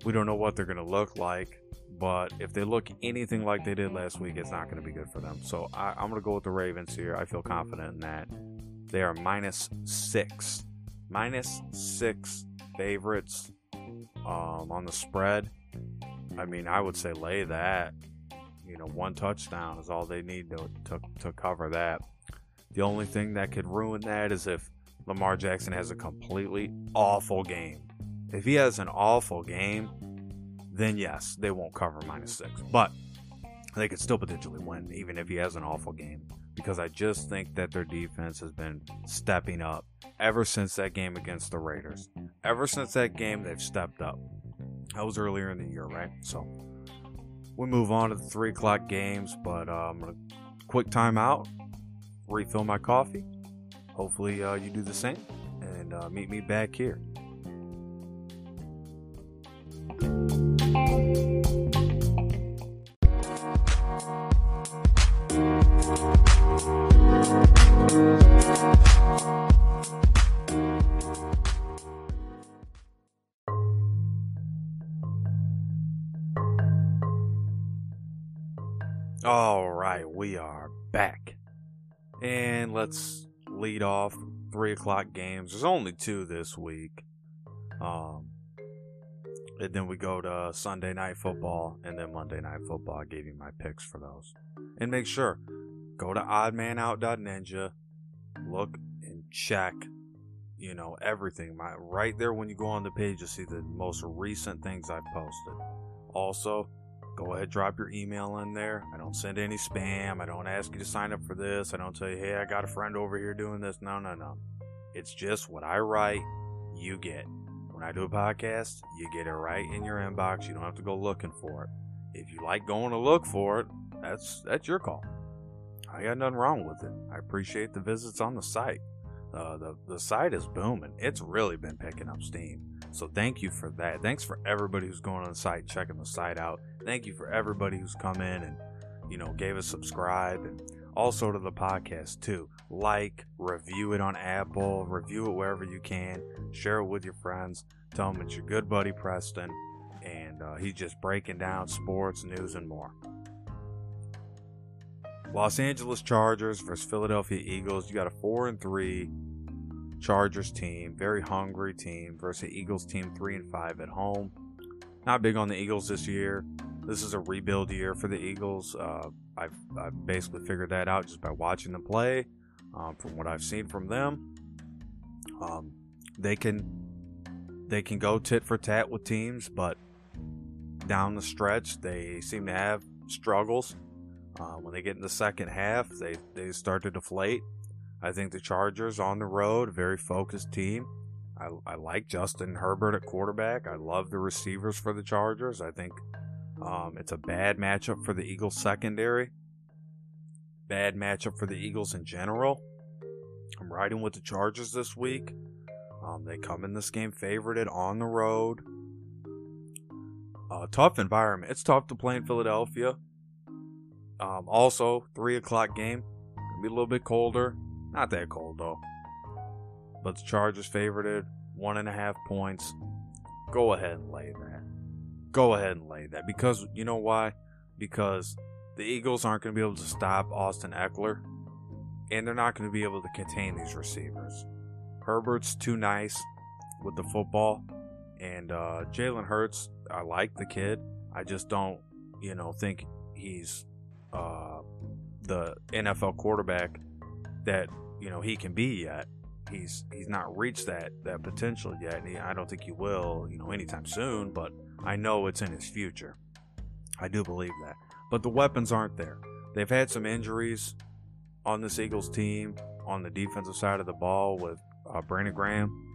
we don't know what they're gonna look like. But if they look anything like they did last week, it's not going to be good for them. So I, I'm going to go with the Ravens here. I feel confident in that. They are minus six. Minus six favorites um, on the spread. I mean, I would say lay that. You know, one touchdown is all they need to, to, to cover that. The only thing that could ruin that is if Lamar Jackson has a completely awful game. If he has an awful game, then yes, they won't cover minus six. But they could still potentially win, even if he has an awful game. Because I just think that their defense has been stepping up ever since that game against the Raiders. Ever since that game, they've stepped up. That was earlier in the year, right? So we move on to the three o'clock games. But uh, I'm going to quick timeout, refill my coffee. Hopefully uh, you do the same. And uh, meet me back here. We are back, and let's lead off three o'clock games. There's only two this week, um, and then we go to Sunday night football and then Monday night football. I gave you my picks for those, and make sure go to odd man out dot ninja, look and check, you know, everything. My right there when you go on the page, you see the most recent things I posted. Also, go ahead, drop your email in there. I don't send any spam. I don't ask you to sign up for this. I don't tell you, hey, I got a friend over here doing this. No, no, no. It's just what I write, you get. When I do a podcast, you get it right in your inbox. You don't have to go looking for it. If you like going to look for it, that's that's your call. I got nothing wrong with it. I appreciate the visits on the site. Uh, the, the site is booming. It's really been picking up steam. So thank you for that. Thanks for everybody who's going on the site and checking the site out. Thank you for everybody who's come in and, you know, gave us subscribe, and also to the podcast too. Like, review it on Apple, review it wherever you can, share it with your friends, tell them it's your good buddy Preston, and uh, he's just breaking down sports, news, and more. Los Angeles Chargers versus Philadelphia Eagles. You got a four and three Chargers team, very hungry team, versus the Eagles team three and five at home. Not big on the Eagles this year. This is a rebuild year for the Eagles. Uh, I've, I've basically figured that out just by watching them play. Um, from what I've seen from them, um, they can they can go tit for tat with teams, but down the stretch they seem to have struggles. Uh, when they get in the second half, they, they start to deflate. I think the Chargers on the road, a very focused team. I, I like Justin Herbert at quarterback. I love the receivers for the Chargers. I think um, it's a bad matchup for the Eagles secondary. Bad matchup for the Eagles in general. I'm riding with the Chargers this week. Um, they come in this game favorited on the road. Uh, tough environment. It's tough to play in Philadelphia. Um, also, three o'clock game. It'll be a little bit colder. Not that cold, though. But the Chargers favorited. One and a half points. Go ahead and lay that. Go ahead and lay that. Because, you know why? Because the Eagles aren't going to be able to stop Austin Eckler. And they're not going to be able to contain these receivers. Herbert's too nice with the football. And uh, Jalen Hurts, I like the kid. I just don't, you know, think he's uh, the N F L quarterback that, you know, he can be yet. He's he's not reached that, that potential yet, and he, I don't think he will, you know, anytime soon, but I know it's in his future. I do believe that. But the weapons aren't there. They've had some injuries on this Eagles team on the defensive side of the ball with uh, Brandon Graham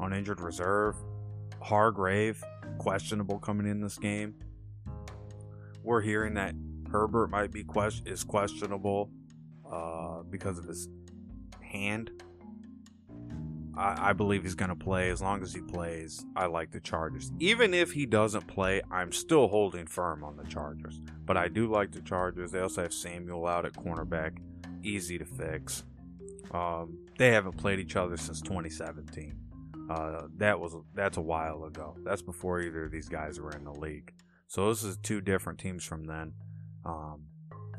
on injured reserve, Hargrave questionable coming in this game. We're hearing that Herbert might be quest- is questionable uh, because of his hand. I, I believe he's going to play. As long as he plays, I like the Chargers. Even if he doesn't play, I'm still holding firm on the Chargers. But I do like the Chargers. They also have Samuel out at cornerback. Easy to fix. Um, they haven't played each other since twenty seventeen. Uh, that was that's a while ago. That's before either of these guys were in the league. So this is two different teams from then. Um,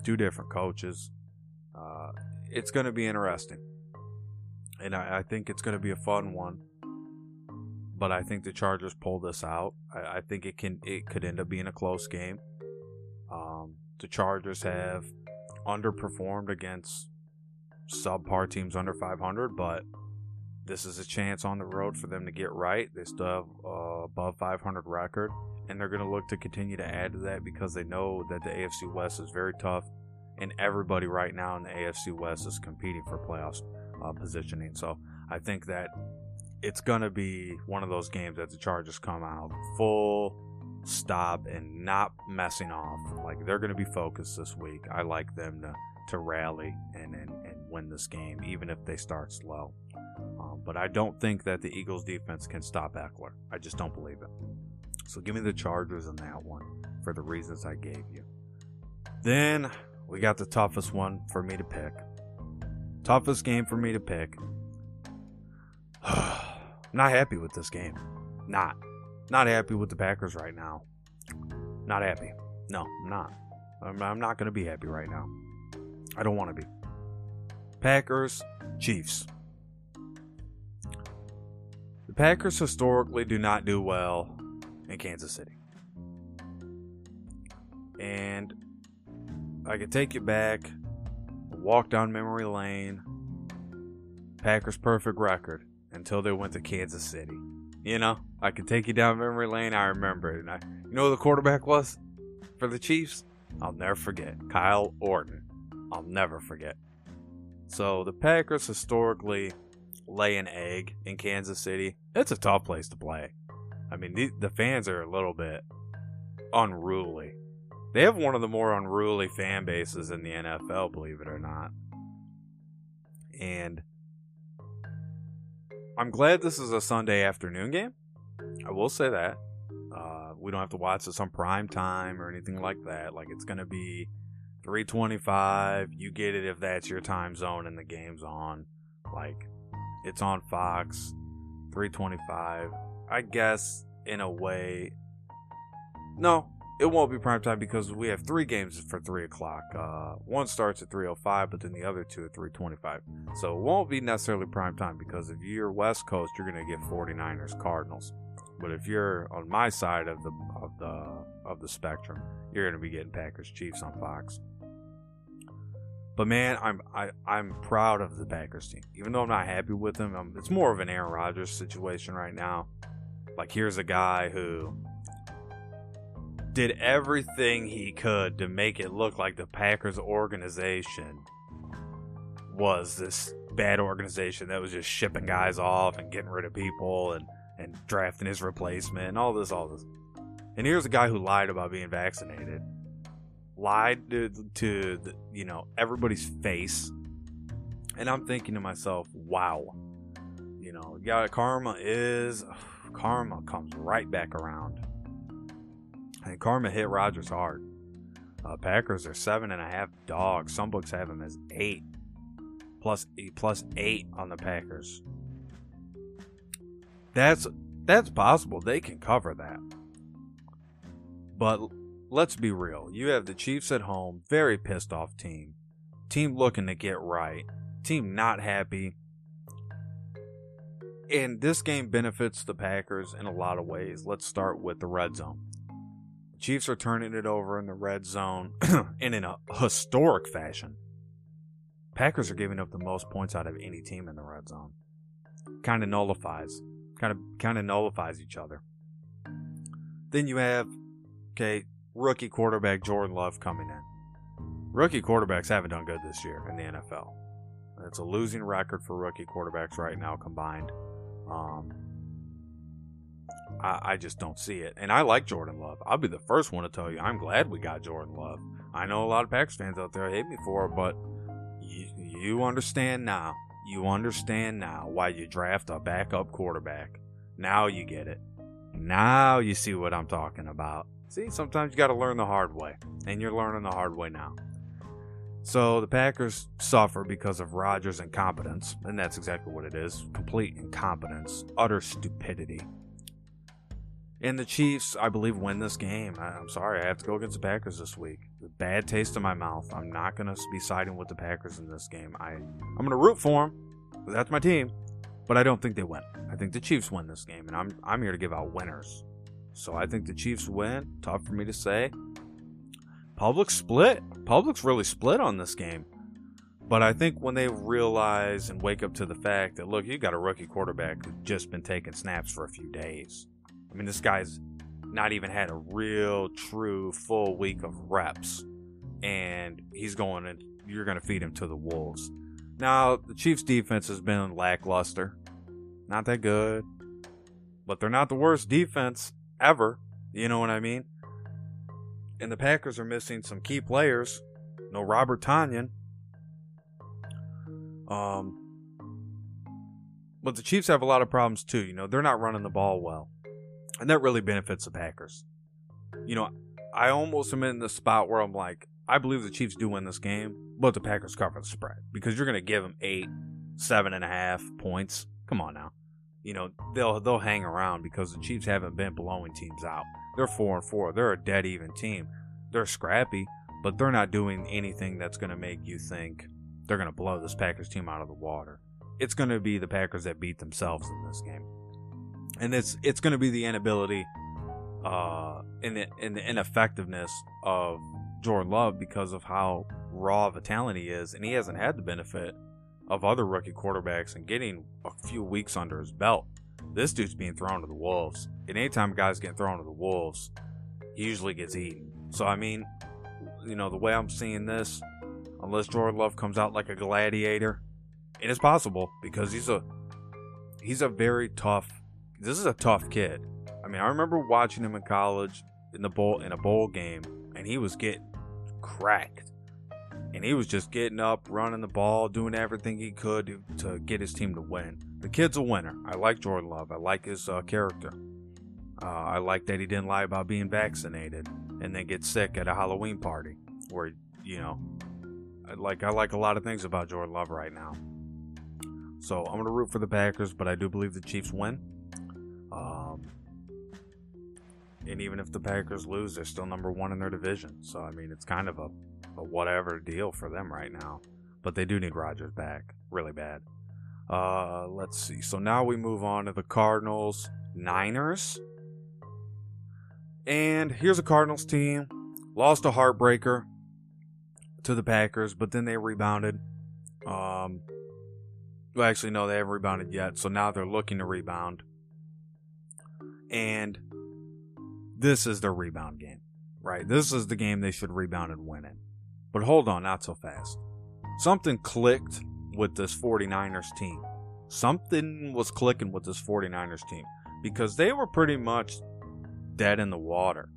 two different coaches. Uh, it's going to be interesting. And I, I think it's going to be a fun one. But I think the Chargers pull this out. I, I think it can it could end up being a close game. Um, the Chargers have underperformed against subpar teams under five hundred, but this is a chance on the road for them to get right. They still have uh, above five hundred record, and they're going to look to continue to add to that because they know that the A F C West is very tough, and everybody right now in the A F C West is competing for playoffs uh, positioning. So I think that it's going to be one of those games that the Chargers come out full stop and not messing off. Like, they're going to be focused this week. I like them to, to rally and, and, and win this game, even if they start slow. Um, but I don't think that the Eagles defense can stop Eckler. I just don't believe it. So give me the Chargers in that one for the reasons I gave you. Then we got the toughest one for me to pick. Toughest game for me to pick. Not happy with this game. Not. Not happy with the Packers right now. Not happy. No, I'm not. I'm, I'm not going to be happy right now. I don't want to be. Packers, Chiefs. The Packers historically do not do well in Kansas City. And I could take you back, walk down memory lane, Packers' perfect record until they went to Kansas City. You know, I could take you down memory lane. I remember it. And I, you know who the quarterback was for the Chiefs? I'll never forget. Kyle Orton. I'll never forget. So the Packers historically lay an egg in Kansas City. It's a tough place to play. I mean, the, the fans are a little bit unruly. They have one of the more unruly fan bases in the N F L, believe it or not. And I'm glad this is a Sunday afternoon game. I will say that. Uh, we don't have to watch this on prime time or anything like that. Like, it's going to be three twenty-five. You get it if that's your time zone and the game's on. Like, it's on Fox, three twenty-five. I guess, in a way, no, it won't be prime time because we have three games for three o'clock. Uh, one starts at three oh five, but then the other two at three twenty-five. So it won't be necessarily prime time because if you're West Coast, you're going to get forty-niners Cardinals. But if you're on my side of the of the, of the spectrum, you're going to be getting Packers Chiefs on Fox. But, man, I'm I, I'm proud of the Packers team. Even though I'm not happy with them, I'm, it's more of an Aaron Rodgers situation right now. Like, here's a guy who did everything he could to make it look like the Packers organization was this bad organization that was just shipping guys off and getting rid of people and, and drafting his replacement and all this, all this. And here's a guy who lied about being vaccinated. Lied to, to the, you know, everybody's face. And I'm thinking to myself, wow. You know, yeah, karma is... Karma comes right back around. And karma hit Rodgers hard. Uh, Packers are seven and a half dogs. Some books have them as eight. Plus, plus eight on the Packers. That's that's possible. They can cover that. But let's be real. You have the Chiefs at home. Very pissed off team. Team looking to get right. Team not happy. And this game benefits the Packers in a lot of ways. Let's start with the red zone. Chiefs are turning it over in the red zone and in a historic fashion. Packers are giving up the most points out of any team in the red zone. Kind of nullifies. Kind of kind of nullifies each other. Then you have, okay, rookie quarterback Jordan Love coming in. Rookie quarterbacks haven't done good this year in the N F L. It's a losing record for rookie quarterbacks right now combined. Um, I, I just don't see it. And I like Jordan Love. I'll be the first one to tell you I'm glad we got Jordan Love. I know a lot of Packers fans out there hate me for it, but you, you understand now. You understand now why you draft a backup quarterback. Now you get it. Now you see what I'm talking about. See, sometimes you got to learn the hard way, and you're learning the hard way now. So the Packers suffer because of Rodgers' incompetence, and that's exactly what it is. Complete incompetence, utter stupidity. And the Chiefs, I believe, win this game. I'm sorry, I have to go against the Packers this week. The bad taste in my mouth. I'm not going to be siding with the Packers in this game. I, I'm going to root for them. That's my team. But I don't think they win. I think the Chiefs win this game, and I'm I'm here to give out winners. So I think the Chiefs win. Tough for me to say. Public's split. Public's really split on this game. But I think when they realize and wake up to the fact that, look, you got a rookie quarterback who's just been taking snaps for a few days. I mean, this guy's not even had a real, true, full week of reps. And he's going, and you're going to feed him to the wolves. Now, the Chiefs' defense has been lackluster. Not that good. But they're not the worst defense ever. You know what I mean? And the Packers are missing some key players. No Robert Tonyan. Um, but the Chiefs have a lot of problems, too. You know, they're not running the ball well. And that really benefits the Packers. You know, I almost am in the spot where I'm like, I believe the Chiefs do win this game, but the Packers cover the spread. Because you're going to give them eight, seven and a half points. Come on now. You know, they'll they'll hang around because the Chiefs haven't been blowing teams out. They're four and four. They're a dead even team. They're scrappy, but they're not doing anything that's going to make you think they're going to blow this Packers team out of the water. It's going to be the Packers that beat themselves in this game. And it's it's going to be the inability uh, and, the, and the ineffectiveness of Jordan Love because of how raw of a talent he is. And he hasn't had the benefit of other rookie quarterbacks and getting a few weeks under his belt. This dude's being thrown to the wolves. And anytime a guy's getting thrown to the wolves, he usually gets eaten. So, I mean, you know, the way I'm seeing this, unless Jordan Love comes out like a gladiator, it is possible because he's a he's a very tough This is a tough kid. I mean, I remember watching him in college in the bowl in a bowl game, and he was getting cracked. And he was just getting up, running the ball, doing everything he could to, to get his team to win. The kid's a winner. I like Jordan Love. I like his uh, character. Uh, I like that he didn't lie about being vaccinated and then get sick at a Halloween party. Where, you know, I like I like a lot of things about Jordan Love right now. So I'm going to root for the Packers, but I do believe the Chiefs win. Um, and even if the Packers lose, they're still number one in their division. So, I mean, it's kind of a, a whatever deal for them right now. But they do need Rodgers back really bad. Uh, let's see. So now we move on to the Cardinals, Niners. And here's a Cardinals team. Lost a heartbreaker to the Packers, but then they rebounded. Um, well, actually, no, they haven't rebounded yet. So now they're looking to rebound. And this is their rebound game, right? This is the game they should rebound and win in. But hold on, not so fast. Something clicked with this 49ers team. Something was clicking with this 49ers team because they were pretty much dead in the water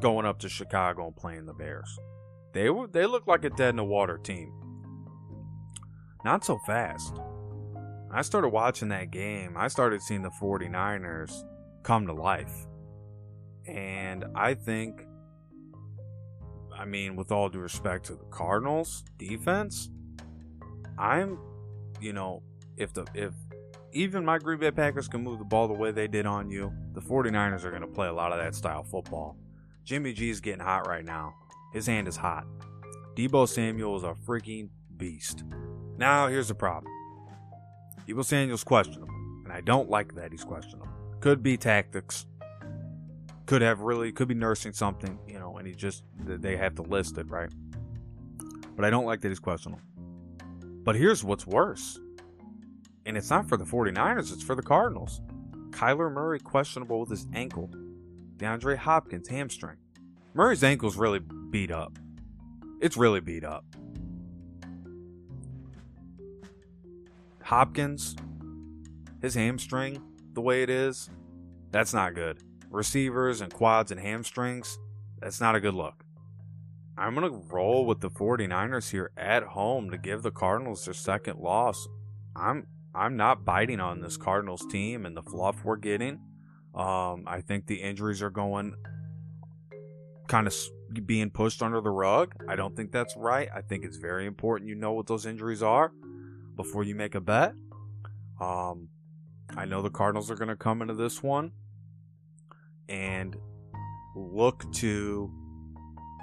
going up to Chicago and playing the Bears. They were they looked like a dead in the water team. Not so fast. I started watching that game. I started seeing the 49ers come to life. And I think, I mean, with all due respect to the Cardinals defense, I'm, you know, if the if even my Green Bay Packers can move the ball the way they did on you, the 49ers are going to play a lot of that style football. Jimmy G is getting hot right now. His hand is hot. Deebo Samuel is a freaking beast. Now, here's the problem. Deebo Samuel's questionable, and I don't like that he's questionable. Could be tactics. could have really, could be nursing something, you know, and he just, they have to list it, right? But I don't like that he's questionable. But here's what's worse. And it's not for the forty-niners, it's for the Cardinals. Kyler Murray questionable with his ankle. DeAndre Hopkins, hamstring. Murray's ankle's really beat up. It's really beat up. Hopkins, his hamstring, the way it is, that's not good. Receivers and quads and hamstrings, that's not a good look. I'm going to roll with the forty-niners here at home to give the Cardinals their second loss. I'm I'm not biting on this Cardinals team and the fluff we're getting. Um, I think the injuries are going kind of being pushed under the rug. I don't think that's right. I think it's very important you know what those injuries are before you make a bet. Um, I know the Cardinals are going to come into this one and look to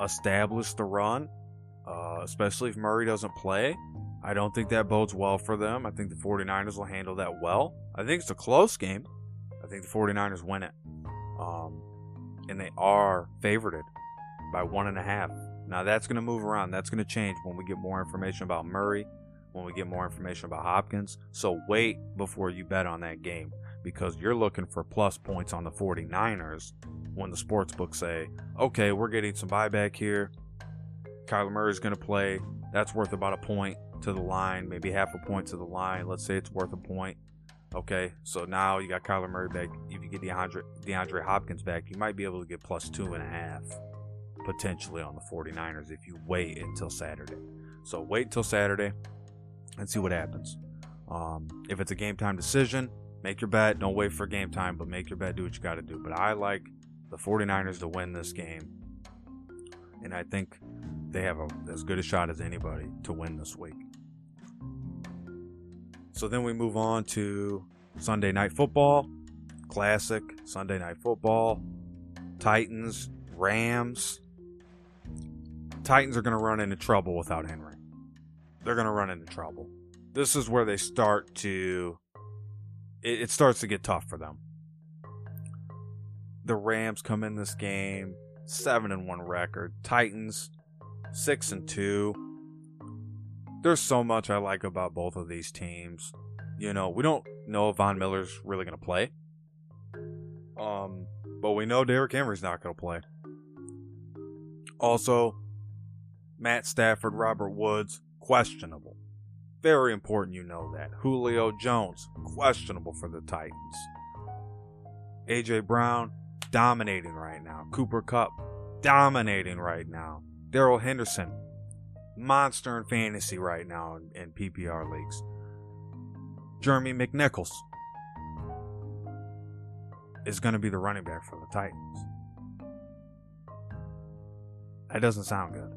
establish the run, uh, especially if Murray doesn't play. I don't think that bodes well for them. I think the forty-niners will handle that well. I think it's a close game. I think the forty-niners win it. Um, and they are favorited by one and a half. Now, that's going to move around. That's going to change when we get more information about Murray, when we get more information about Hopkins. So wait before you bet on that game, because you're looking for plus points on the forty-niners when the sportsbooks say, okay, we're getting some buyback here. Kyler Murray's going to play. That's worth about a point to the line, maybe half a point to the line. Let's say it's worth a point. Okay, so now you got Kyler Murray back. If you get DeAndre, DeAndre Hopkins back, you might be able to get plus two and a half potentially on the forty-niners if you wait until Saturday. So wait until Saturday and see what happens. Um, if it's a game time decision, make your bet. Don't wait for game time, but make your bet. Do what you got to do. But I like the forty-niners to win this game. And I think they have a, as good a shot as anybody to win this week. So then we move on to Sunday Night Football. Classic Sunday Night Football. Titans, Rams. Titans are going to run into trouble without Henry. They're going to run into trouble. This is where they start to... It, it starts to get tough for them. The Rams come in this game, seven and one record. Titans, six and two. There's so much I like about both of these teams. You know, we don't know if Von Miller's really going to play. Um, but we know Derrick Henry's not going to play. Also, Matt Stafford, Robert Woods, questionable. Very important you know that. Julio Jones, questionable for the Titans. A J. Brown, dominating right now. Cooper Kupp, dominating right now. Darrell Henderson, monster in fantasy right now in, in P P R leagues. Jeremy McNichols is going to be the running back for the Titans. That doesn't sound good.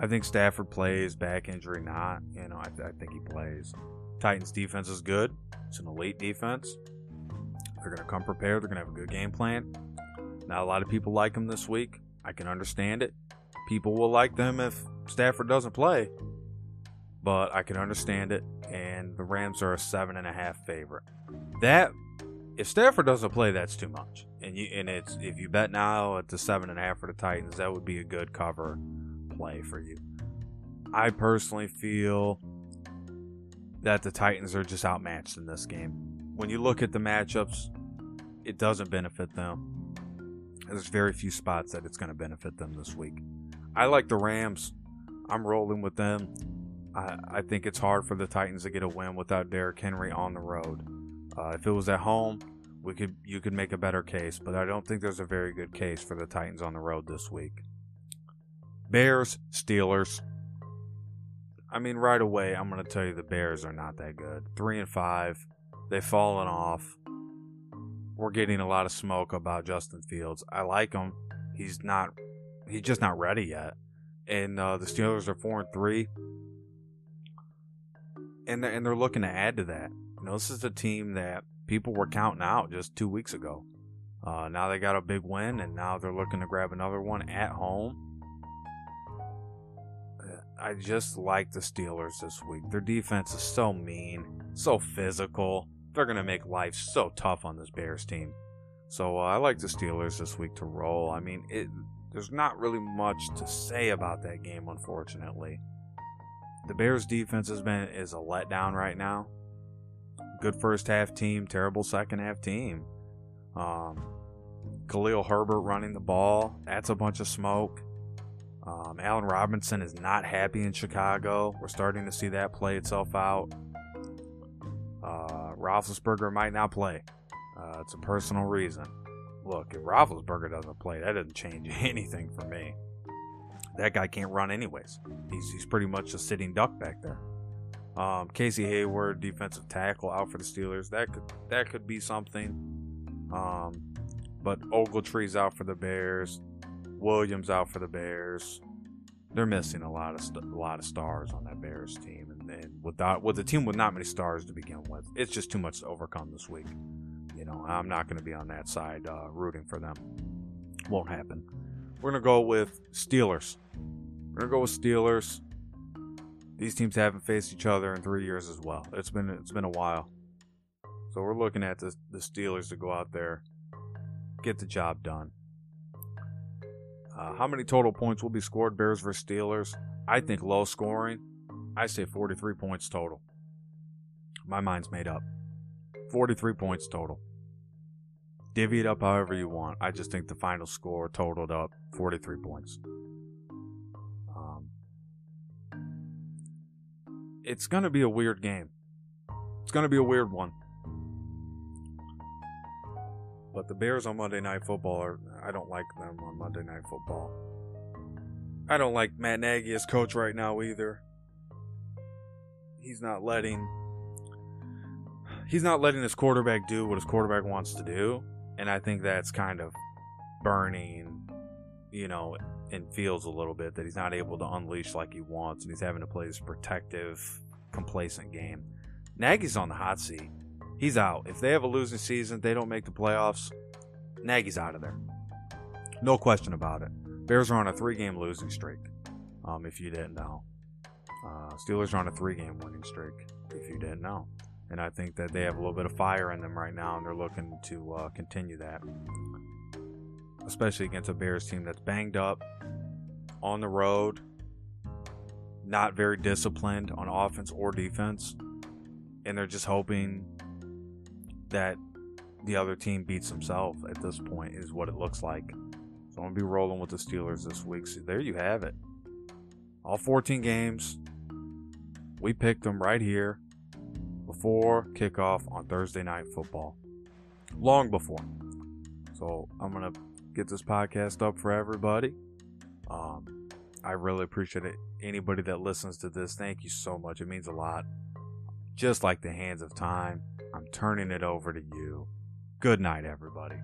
I think Stafford plays, back injury not. You know, I, th- I think he plays. Titans defense is good. It's an elite defense. They're going to come prepared. They're going to have a good game plan. Not a lot of people like them this week. I can understand it. People will like them if Stafford doesn't play, but I can understand it. And the Rams are a seven and a half favorite. That, if Stafford doesn't play, that's too much. And you, and it's, if you bet now at the seven and a half for the Titans, that would be a good cover play for you. I personally feel that the Titans are just outmatched in this game. When you look at the matchups, it doesn't benefit them. There's very few spots that it's going to benefit them this week. I like the Rams. I'm rolling with them. I, I think it's hard for the Titans to get a win without Derrick Henry on the road. Uh, if it was at home, we could you could make a better case, but I don't think there's a very good case for the Titans on the road this week. Bears, Steelers. I mean, right away, I'm going to tell you the Bears are not that good. Three and five. They've fallen off. We're getting a lot of smoke about Justin Fields. I like him. He's not. He's just not ready yet. And uh, the Steelers are four and three, and they're, and they're looking to add to that. You know, this is a team that people were counting out just two weeks ago. Uh, now they got a big win, and now they're looking to grab another one at home. I just like the Steelers this week. Their defense is so mean, so physical. They're going to make life so tough on this Bears team. So uh, I like the Steelers this week to roll. I mean, it, there's not really much to say about that game, unfortunately. The Bears defense has been is a letdown right now. Good first half team, terrible second half team. Um, Khalil Herbert running the ball, that's a bunch of smoke. Um, Allen Robinson is not happy in Chicago. We're starting to see that play itself out. Uh, Roethlisberger might not play. Uh, it's a personal reason. Look, if Roethlisberger doesn't play, that doesn't change anything for me. That guy can't run anyways. He's he's pretty much a sitting duck back there. Um, Casey Hayward, defensive tackle, out for the Steelers. That could that could be something. Um, but Ogletree's out for the Bears. Williams out for the Bears. They're missing a lot of st- a lot of stars on that Bears team, and, and without with a team with not many stars to begin with, it's just too much to overcome this week. You know, I'm not going to be on that side uh, rooting for them. Won't happen. We're going to go with Steelers. We're going to go with Steelers. These teams haven't faced each other in three years as well. It's been it's been a while. So we're looking at the, the Steelers to go out there, get the job done. Uh, how many total points will be scored Bears versus Steelers? I think low scoring. I say forty-three points total. My mind's made up. forty-three points total. Divvy it up however you want. I just think the final score totaled up forty-three points. Um, it's going to be a weird game. It's going to be a weird one. But the Bears on Monday Night Football, are, I don't like them on Monday Night Football. I don't like Matt Nagy as coach right now either. He's not letting he's not letting his quarterback do what his quarterback wants to do, and I think that's kind of burning, you know, in Fields a little bit, that he's not able to unleash like he wants, and he's having to play this protective, complacent game. Nagy's on the hot seat. He's out. If they have a losing season, they don't make the playoffs, Nagy's out of there. No question about it. Bears are on a three-game losing streak, um, if you didn't know. Uh, Steelers are on a three-game winning streak, if you didn't know. And I think that they have a little bit of fire in them right now, and they're looking to uh, continue that. Especially against a Bears team that's banged up, on the road, not very disciplined on offense or defense, and they're just hoping that the other team beats themselves at this point is what it looks like. So I'm going to be rolling with the Steelers this week. So there you have it. All fourteen games. We picked them right here before kickoff on Thursday Night Football. Long before. So I'm going to get this podcast up for everybody. Um, I really appreciate it. Anybody that listens to this, thank you so much. It means a lot. Just like the hands of time, I'm turning it over to you. Good night, everybody.